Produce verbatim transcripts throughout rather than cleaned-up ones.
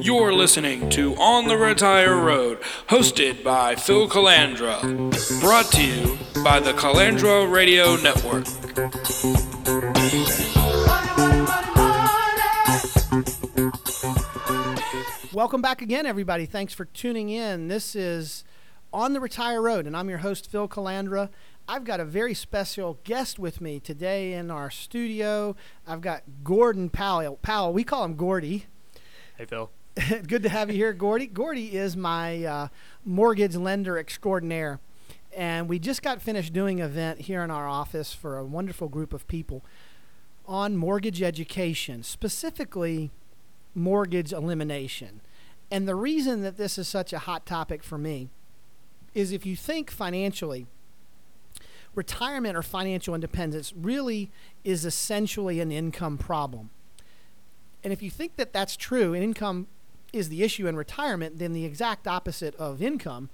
You're listening to On the Retire Road, hosted by Phil Calandra. Brought to you by the Calandra Radio Network. Welcome back again, everybody. Thanks for tuning in. This is On the Retire Road, and I'm your host, Phil Calandra. I've got a very special guest with me today in our studio. I've got Gordon Powell. Powell, we call him Gordy. Hey, Phil. Good to have you here, Gordy. Gordy is my uh, mortgage lender extraordinaire, and we just got finished doing an event here in our office for a wonderful group of people on mortgage education, specifically mortgage elimination. And the reason that this is such a hot topic for me is if you think financially, retirement or financial independence really is essentially an income problem. And if you think that that's true, and income is the issue in retirement, then the exact opposite of income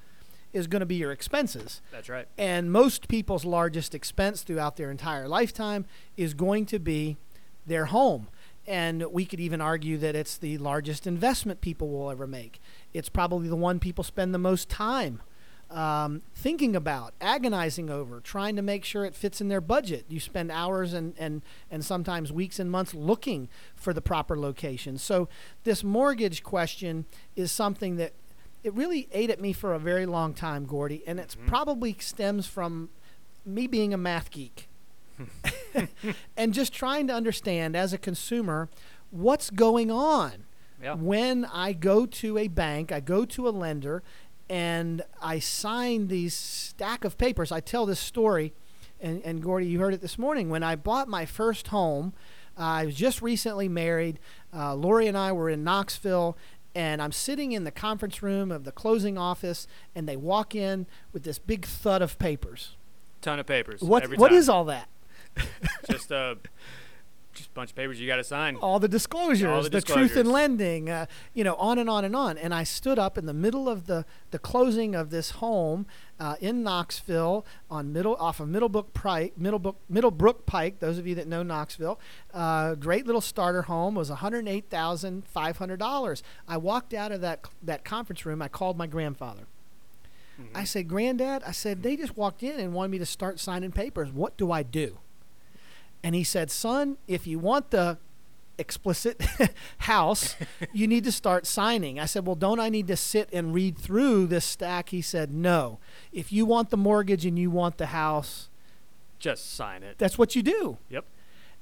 is going to be your expenses. That's right. And most people's largest expense throughout their entire lifetime is going to be their home. And we could even argue that it's the largest investment people will ever make. It's probably the one people spend the most time Um, thinking about, agonizing over, trying to make sure it fits in their budget. You spend hours and, and, and sometimes weeks and months looking for the proper location. So this mortgage question is something that it really ate at me for a very long time, Gordy, and it's mm-hmm. probably stems from me being a math geek and just trying to understand as a consumer what's going on. Yeah. When I go to a bank, I go to a lender, and I signed these stack of papers. I tell this story, and, and Gordy, you heard it this morning. When I bought my first home, uh, I was just recently married. Uh, Lori and I were in Knoxville, and I'm sitting in the conference room of the closing office, and they walk in with this big thud of papers. Ton of papers. What, every what time. Is all that? Just a... Uh, Just a bunch of papers you got to sign. All the disclosures, All the, the disclosures. Truth in lending, uh, you know, on and on and on. And I stood up in the middle of the, the closing of this home uh, in Knoxville on middle off of Middlebrook Pike. Middlebrook Middlebrook Pike. Those of you that know Knoxville, uh, great little starter home, was one hundred eight thousand five hundred dollars. I walked out of that that conference room. I called my grandfather. Mm-hmm. I said, "Granddad," I said, "they just walked in and wanted me to start signing papers. What do I do?" And he said, "Son, if you want the explicit house, you need to start signing." I said, "Well, don't I need to sit and read through this stack?" He said, "No. If you want the mortgage and you want the house, just sign it. That's what you do." Yep.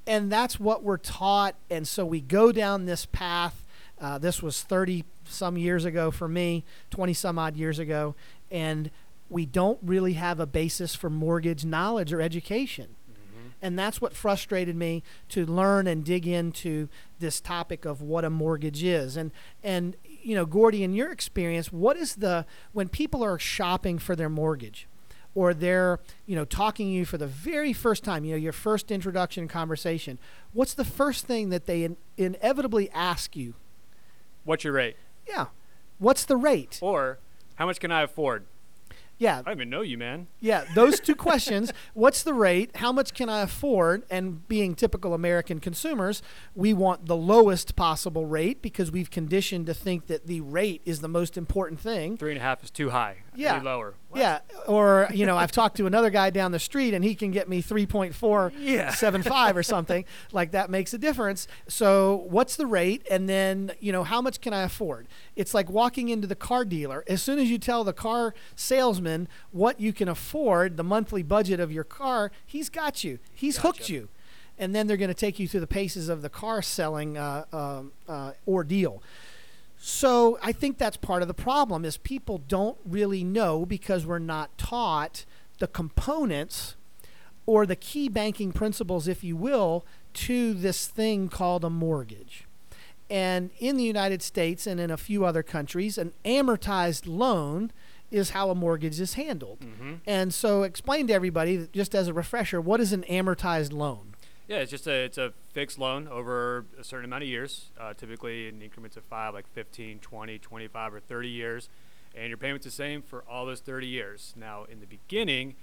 And that's what we're taught. And so we go down this path. Uh, this was thirty some years ago for me, twenty some odd years ago. And we don't really have a basis for mortgage knowledge or education. And that's what frustrated me, to learn and dig into this topic of what a mortgage is. And, and you know, Gordy, in your experience, what is the, when people are shopping for their mortgage or they're, you know, talking to you for the very first time, you know, your first introduction conversation, what's the first thing that they in, inevitably ask you? What's your rate? Yeah. What's the rate? Or how much can I afford? Yeah. I don't even know you, man. Yeah, those two questions, what's the rate, how much can I afford, and being typical American consumers, we want the lowest possible rate because we've conditioned to think that the rate is the most important thing. Three and a half is too high. Yeah. Too lower. What? Yeah, or, you know, I've talked to another guy down the street and he can get me three point four seven five yeah. or something. Like, that makes a difference. So what's the rate, and then, you know, how much can I afford? It's like walking into the car dealer. As soon as you tell the car salesman what you can afford, the monthly budget of your car, he's got you. He's gotcha. Hooked you. And then they're going to take you through the paces of the car selling uh, uh, uh, ordeal. So I think that's part of the problem, is people don't really know because we're not taught the components or the key banking principles, if you will, to this thing called a mortgage. And in the United States and in a few other countries, an amortized loan is how a mortgage is handled. Mm-hmm. And so explain to everybody, just as a refresher, what is an amortized loan? Yeah, it's just a, it's a fixed loan over a certain amount of years, uh, typically in increments of five, like fifteen, twenty, twenty-five, or thirty years. And your payment's the same for all those thirty years. Now, in the beginning,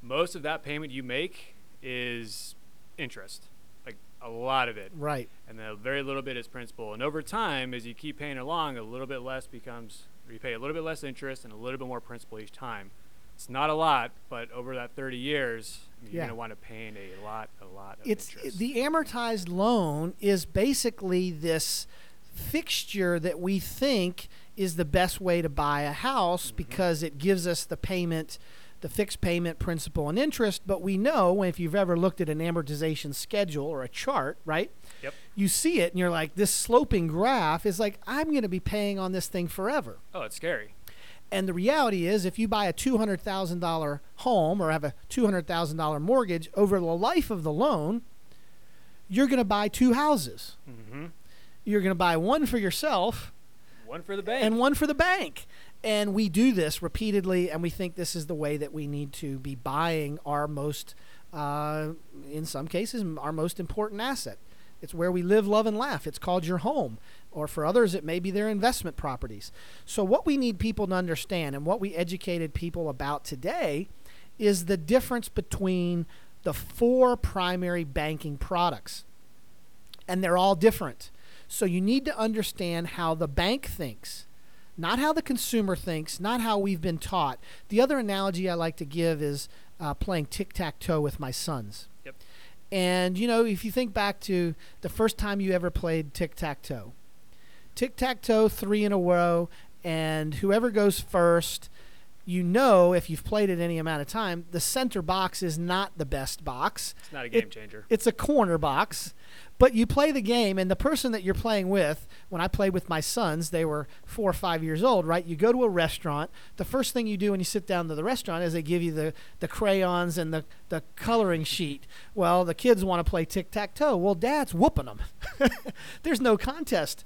most of that payment you make is interest, like a lot of it. Right. And then a very little bit is principal. And over time, as you keep paying along, a little bit less becomes, you pay a little bit less interest and a little bit more principal each time. It's not a lot, but over that thirty years, you're yeah. going to want to pay a lot, a lot of it's, interest. The amortized loan is basically this fixture that we think is the best way to buy a house mm-hmm. because it gives us the payment, the fixed payment, principal, and interest. But we know, if you've ever looked at an amortization schedule or a chart, right? Yep. You see it and you're like, this sloping graph is like, I'm going to be paying on this thing forever. Oh, it's scary. And the reality is, if you buy a two hundred thousand dollars home or have a two hundred thousand dollars mortgage, over the life of the loan, you're going to buy two houses. Mm-hmm. You're going to buy one for yourself. One for the bank. And one for the bank. And we do this repeatedly, and we think this is the way that we need to be buying our most, uh, in some cases, our most important asset. It's where we live, love, and laugh. It's called your home. Or for others, it may be their investment properties. So what we need people to understand, and what we educated people about today, is the difference between the four primary banking products. And they're all different. So you need to understand how the bank thinks, not how the consumer thinks, not how we've been taught. The other analogy I like to give is uh, playing tic-tac-toe with my sons. Yep. And, you know, if you think back to the first time you ever played tic-tac-toe, tic-tac-toe, three in a row, and whoever goes first, you know, if you've played it any amount of time, the center box is not the best box. It's not a game it, changer. It's a corner box. But you play the game, and the person that you're playing with, when I played with my sons, they were four or five years old, right? You go to a restaurant. The first thing you do when you sit down to the restaurant is they give you the, the crayons and the, the coloring sheet. Well, the kids want to play tic-tac-toe. Well, Dad's whooping them. There's no contest.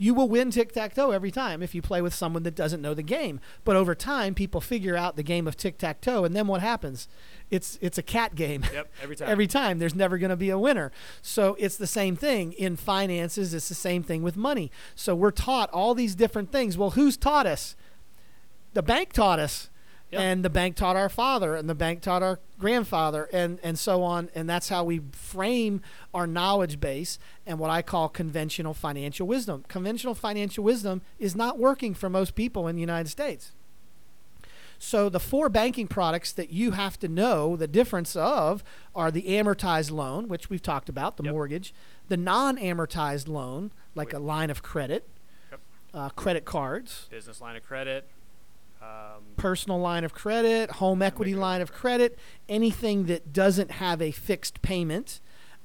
You will win tic-tac-toe every time if you play with someone that doesn't know the game. But over time, people figure out the game of tic-tac-toe, and then what happens? It's it's a cat game. Yep, every time. Every time. There's never going to be a winner. So it's the same thing in finances. It's the same thing with money. So we're taught all these different things. Well, who's taught us? The bank taught us. Yep. And the bank taught our father, and the bank taught our grandfather, and, and so on. And that's how we frame our knowledge base and what I call conventional financial wisdom. Conventional financial wisdom is not working for most people in the United States. So the four banking products that you have to know the difference of are the amortized loan, which we've talked about, the yep. mortgage, the non-amortized loan, like Wait. a line of credit, yep. uh, credit cards. Business line of credit. Um, personal line of credit, home equity line of credit, anything that doesn't have a fixed payment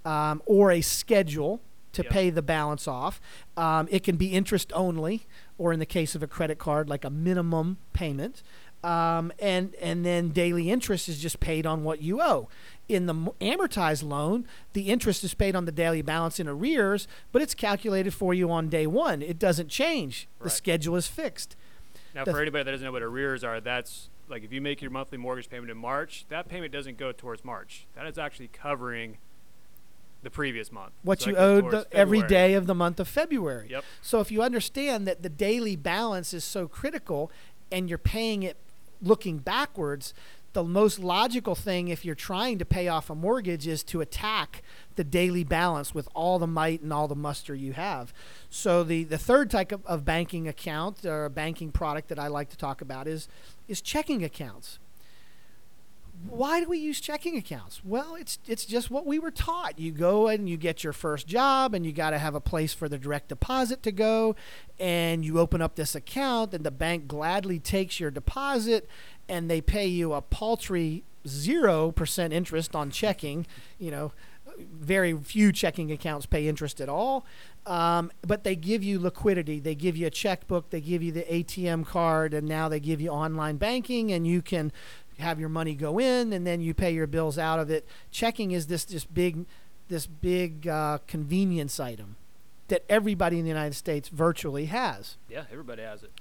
um, or a schedule to yep. pay the balance off. Um, it can be interest only, or in the case of a credit card, like a minimum payment. Um, and, and then daily interest is just paid on what you owe. In the amortized loan, the interest is paid on the daily balance in arrears, but it's calculated for you on day one. It doesn't change. Right. The schedule is fixed. Now, for anybody that doesn't know what arrears are, that's like if you make your monthly mortgage payment in March, that payment doesn't go towards March. That is actually covering the previous month. What so you owed the, every day of the month of February. Yep. So if you understand that the daily balance is so critical and you're paying it looking backwards, the most logical thing if you're trying to pay off a mortgage is to attack the daily balance with all the might and all the muster you have. So the, the third type of, of banking account or banking product that I like to talk about is, is checking accounts. Why do we use checking accounts? Well, it's it's just what we were taught. You go and you get your first job, and you got to have a place for the direct deposit to go, and you open up this account, and the bank gladly takes your deposit, and they pay you a paltry zero percent interest on checking. You know, very few checking accounts pay interest at all, um, but they give you liquidity. They give you a checkbook. They give you the A T M card, and now they give you online banking, and you can have your money go in, and then you pay your bills out of it. Checking is this this big this big uh, convenience item that everybody in the United States virtually has. Yeah, everybody has it.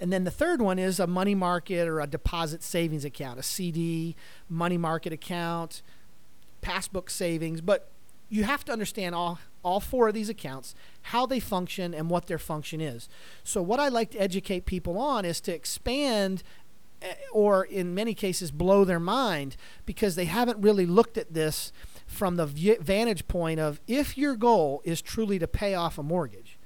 And then the third one is a money market or a deposit savings account, a C D, money market account, passbook savings. But you have to understand all all four of these accounts, how they function and what their function is. So what I like to educate people on is to expand or in many cases blow their mind, because they haven't really looked at this from the vantage point of if your goal is truly to pay off a mortgage.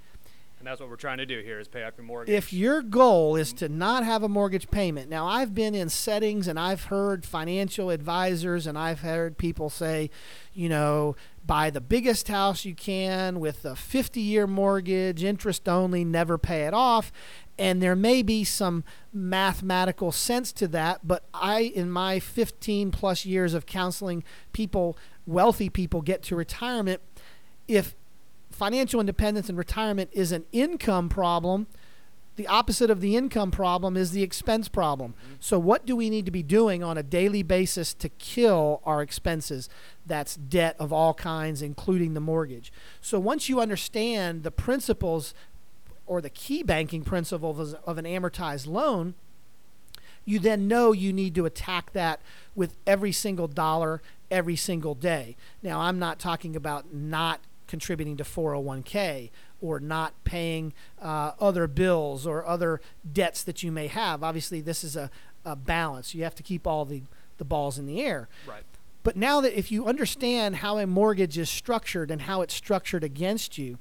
And that's what we're trying to do here is pay off your mortgage. If your goal is to not have a mortgage payment. Now, I've been in settings and I've heard financial advisors and I've heard people say, you know, buy the biggest house you can with a fifty-year mortgage, interest only, never pay it off. And there may be some mathematical sense to that, but I, in my fifteen plus years of counseling people, wealthy people get to retirement, if financial independence and retirement is an income problem, the opposite of the income problem is the expense problem. Mm-hmm. So what do we need to be doing on a daily basis to kill our expenses? That's debt of all kinds, including the mortgage. So once you understand the principles or the key banking principle of an amortized loan, you then know you need to attack that with every single dollar every single day. Now, I'm not talking about not contributing to four oh one k or not paying uh, other bills or other debts that you may have. Obviously, this is a, a balance. You have to keep all the, the balls in the air. Right. But now that if you understand how a mortgage is structured and how it's structured against you,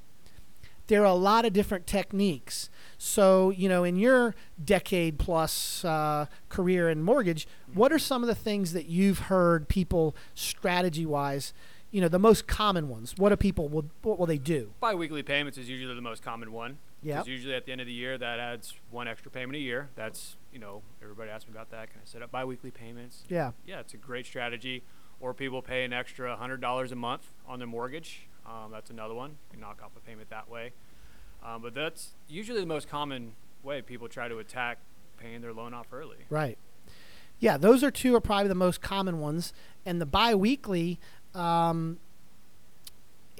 there are a lot of different techniques. So, you know, in your decade plus uh, career in mortgage, what are some of the things that you've heard people strategy-wise, you know, the most common ones? What do people, will, what will they do? Biweekly payments is usually the most common one. Yeah. Because usually at the end of the year, that adds one extra payment a year. That's, you know, everybody asks me about that. Can I set up biweekly payments? Yeah. Yeah, it's a great strategy. Or people pay an extra one hundred dollars a month on their mortgage. Um, that's another one. You knock off a payment that way. Um, but that's usually the most common way people try to attack paying their loan off early. Right. Yeah, those are two are probably the most common ones. And the biweekly, um,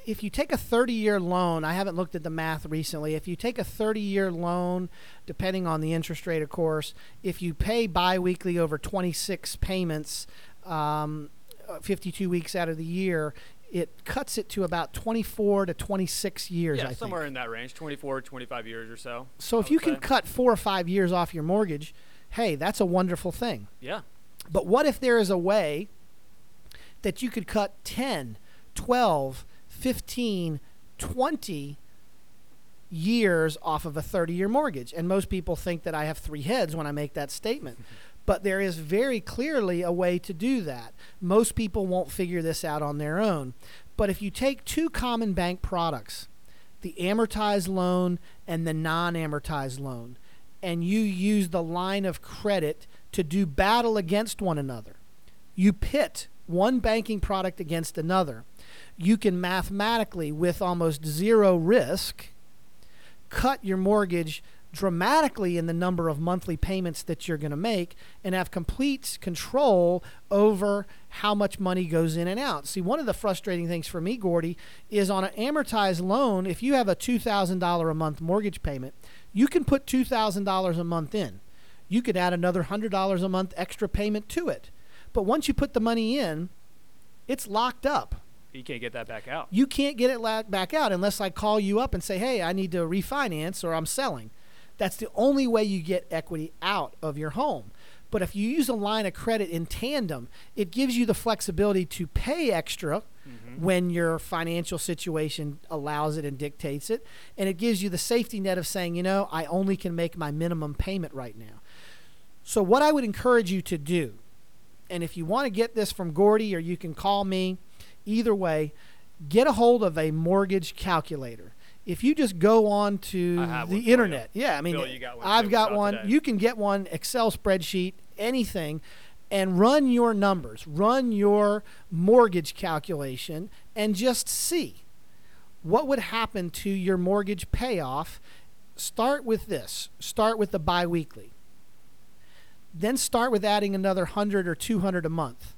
if you take a thirty-year loan, I haven't looked at the math recently. If you take a thirty-year loan, depending on the interest rate, of course, if you pay biweekly over twenty-six payments, um, fifty-two weeks out of the year, it cuts it to about twenty-four to twenty-six years, yeah, I think. Yeah, somewhere in that range, twenty-four, twenty-five years or so. So if you can cut four or five years off your mortgage, hey, that's a wonderful thing. Yeah. But what if there is a way that you could cut ten, twelve, fifteen, twenty years off of a thirty-year mortgage? And most people think that I have three heads when I make that statement. But there is very clearly a way to do that. Most people won't figure this out on their own. But if you take two common bank products, the amortized loan and the non-amortized loan, and you use the line of credit to do battle against one another, you pit one banking product against another, you can mathematically, with almost zero risk, cut your mortgage dramatically in the number of monthly payments that you're going to make and have complete control over how much money goes in and out. See, one of the frustrating things for me, Gordy, is on an amortized loan, if you have a two thousand dollars a month mortgage payment, you can put two thousand dollars a month in. You could add another one hundred dollars a month extra payment to it. But once you put the money in, it's locked up. You can't get that back out. You can't get it back out unless I call you up and say, hey, I need to refinance or I'm selling. That's the only way you get equity out of your home. But if you use a line of credit in tandem, it gives you the flexibility to pay extra mm-hmm. when your financial situation allows it and dictates it. And it gives you the safety net of saying, you know, I only can make my minimum payment right now. So what I would encourage you to do, and if you want to get this from Gordy or you can call me, either way, get a hold of a mortgage calculator. If you just go on to the internet, yeah, I mean, Bill, you got one I've got one. Today. You can get one Excel spreadsheet, anything, and run your numbers, run your mortgage calculation, and just see what would happen to your mortgage payoff. Start with this. Start with the biweekly. Then start with adding another hundred or two hundred a month.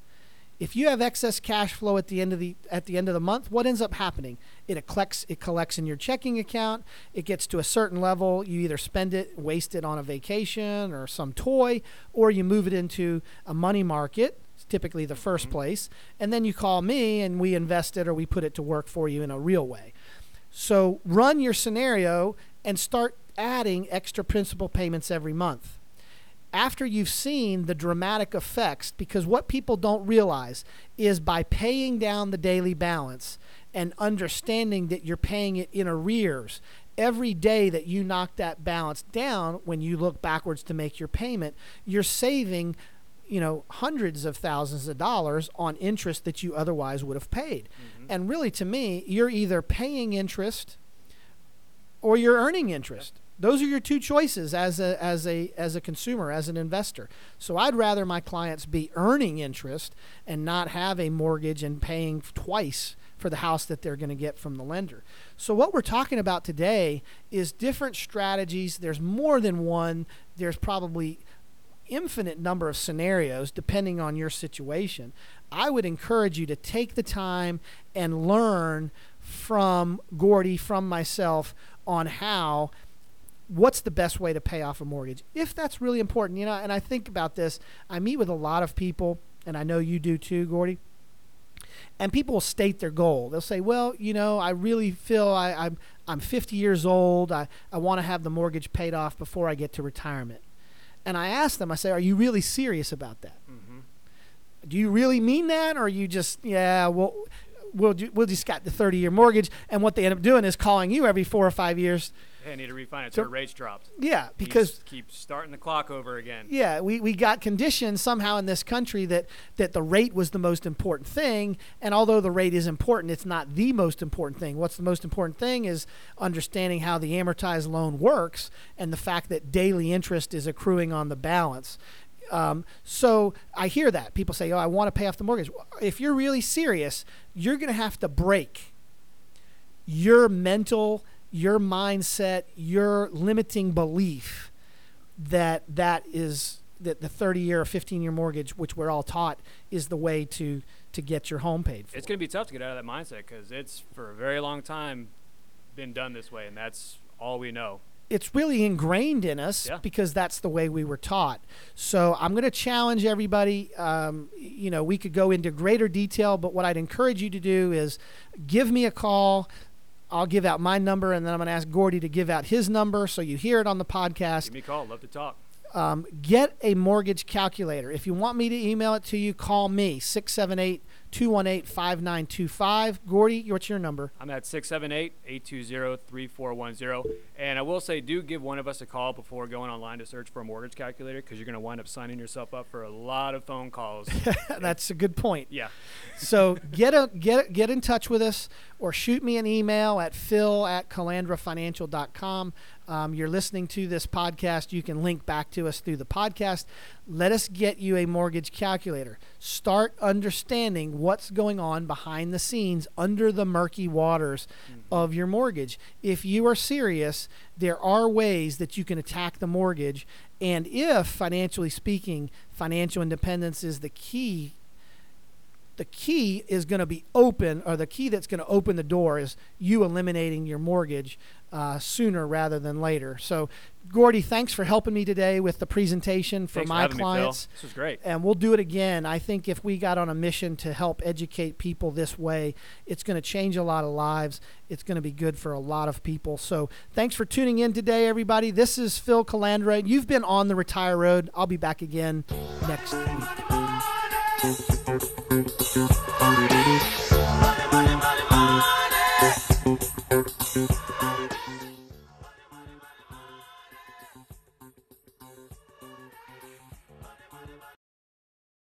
If you have excess cash flow at the end of the at the end of the month, what ends up happening? It collects it collects in your checking account. It gets to a certain level. You either spend it, waste it on a vacation or some toy, or you move it into a money market. It's typically the first place, and then you call me and we invest it or we put it to work for you in a real way. So run your scenario and start adding extra principal payments every month. after you've seen the dramatic effects, because what people don't realize is by paying down the daily balance and understanding that you're paying it in arrears, every day that you knock that balance down, when you look backwards to make your payment, you're saving, you know, hundreds of thousands of dollars on interest that you otherwise would have paid. Mm-hmm. And really, to me, you're either paying interest or you're earning interest. Yep. Those are your two choices as a as a as a consumer, as an investor. So I'd rather my clients be earning interest and not have a mortgage and paying twice for the house that they're going to get from the lender. So what we're talking about today is different strategies. There's more than one. There's probably infinite number of scenarios depending on your situation. I would encourage you to take the time and learn from Gordy, from myself, on how what's the best way to pay off a mortgage, if that's really important. You know, and I think about this. I meet with a lot of people, and I know you do too, Gordy, and people will state their goal. They'll say, well, you know, I really feel I, I'm, I'm fifty years old. I, I want to have the mortgage paid off before I get to retirement. And I ask them, I say, are you really serious about that? Mm-hmm. Do you really mean that? Or are you just, yeah, well, we'll, do, we'll just got the thirty-year mortgage. And what they end up doing is calling you every four or five years. Hey, I need to refinance. So, our rates dropped. Yeah, because – keep starting the clock over again. Yeah, we, we got conditioned somehow in this country that, that the rate was the most important thing. And although the rate is important, it's not the most important thing. What's the most important thing is understanding how the amortized loan works and the fact that daily interest is accruing on the balance. Um, so I hear that. People say, oh, I want to pay off the mortgage. If you're really serious, you're going to have to break your mental – your mindset, your limiting belief that that is that the thirty-year or fifteen-year mortgage, which we're all taught, is the way to to get your home paid for. It's going to be tough to get out of that mindset because it's for a very long time been done this way, and that's all we know. It's really ingrained in us yeah. because that's the way we were taught. So I'm going to challenge everybody. Um, you know, we could go into greater detail, but what I'd encourage you to do is give me a call. I'll give out my number, and then I'm going to ask Gordy to give out his number so you hear it on the podcast. Give me a call. Love to talk. Um, get a mortgage calculator. If you want me to email it to you, call me, six seven eight, two one eight, five nine two five. Gordy, what's your number? I'm at six seven eight, eight two zero, three four one zero. And I will say, do give one of us a call before going online to search for a mortgage calculator, because you're going to wind up signing yourself up for a lot of phone calls. That's a good point. Yeah. So get a, get get in touch with us, or shoot me an email at phil at calandra financial dot com. Um, you're listening to this podcast. You can link back to us through the podcast. Let us get you a mortgage calculator. Start understanding what's going on behind the scenes under the murky waters mm-hmm. of your mortgage. If you are serious, there are ways that you can attack the mortgage. And if, financially speaking, financial independence is the key, the key is going to be open, or the key that's going to open the door is you eliminating your mortgage uh, sooner rather than later. So, Gordy, thanks for helping me today with the presentation for thanks my for clients. Me, this was great. And we'll do it again. I think if we got on a mission to help educate people this way, it's going to change a lot of lives. It's going to be good for a lot of people. So thanks for tuning in today, everybody. This is Phil Calandra. You've been on the Retire Road. I'll be back again next week. Money, money, money, money.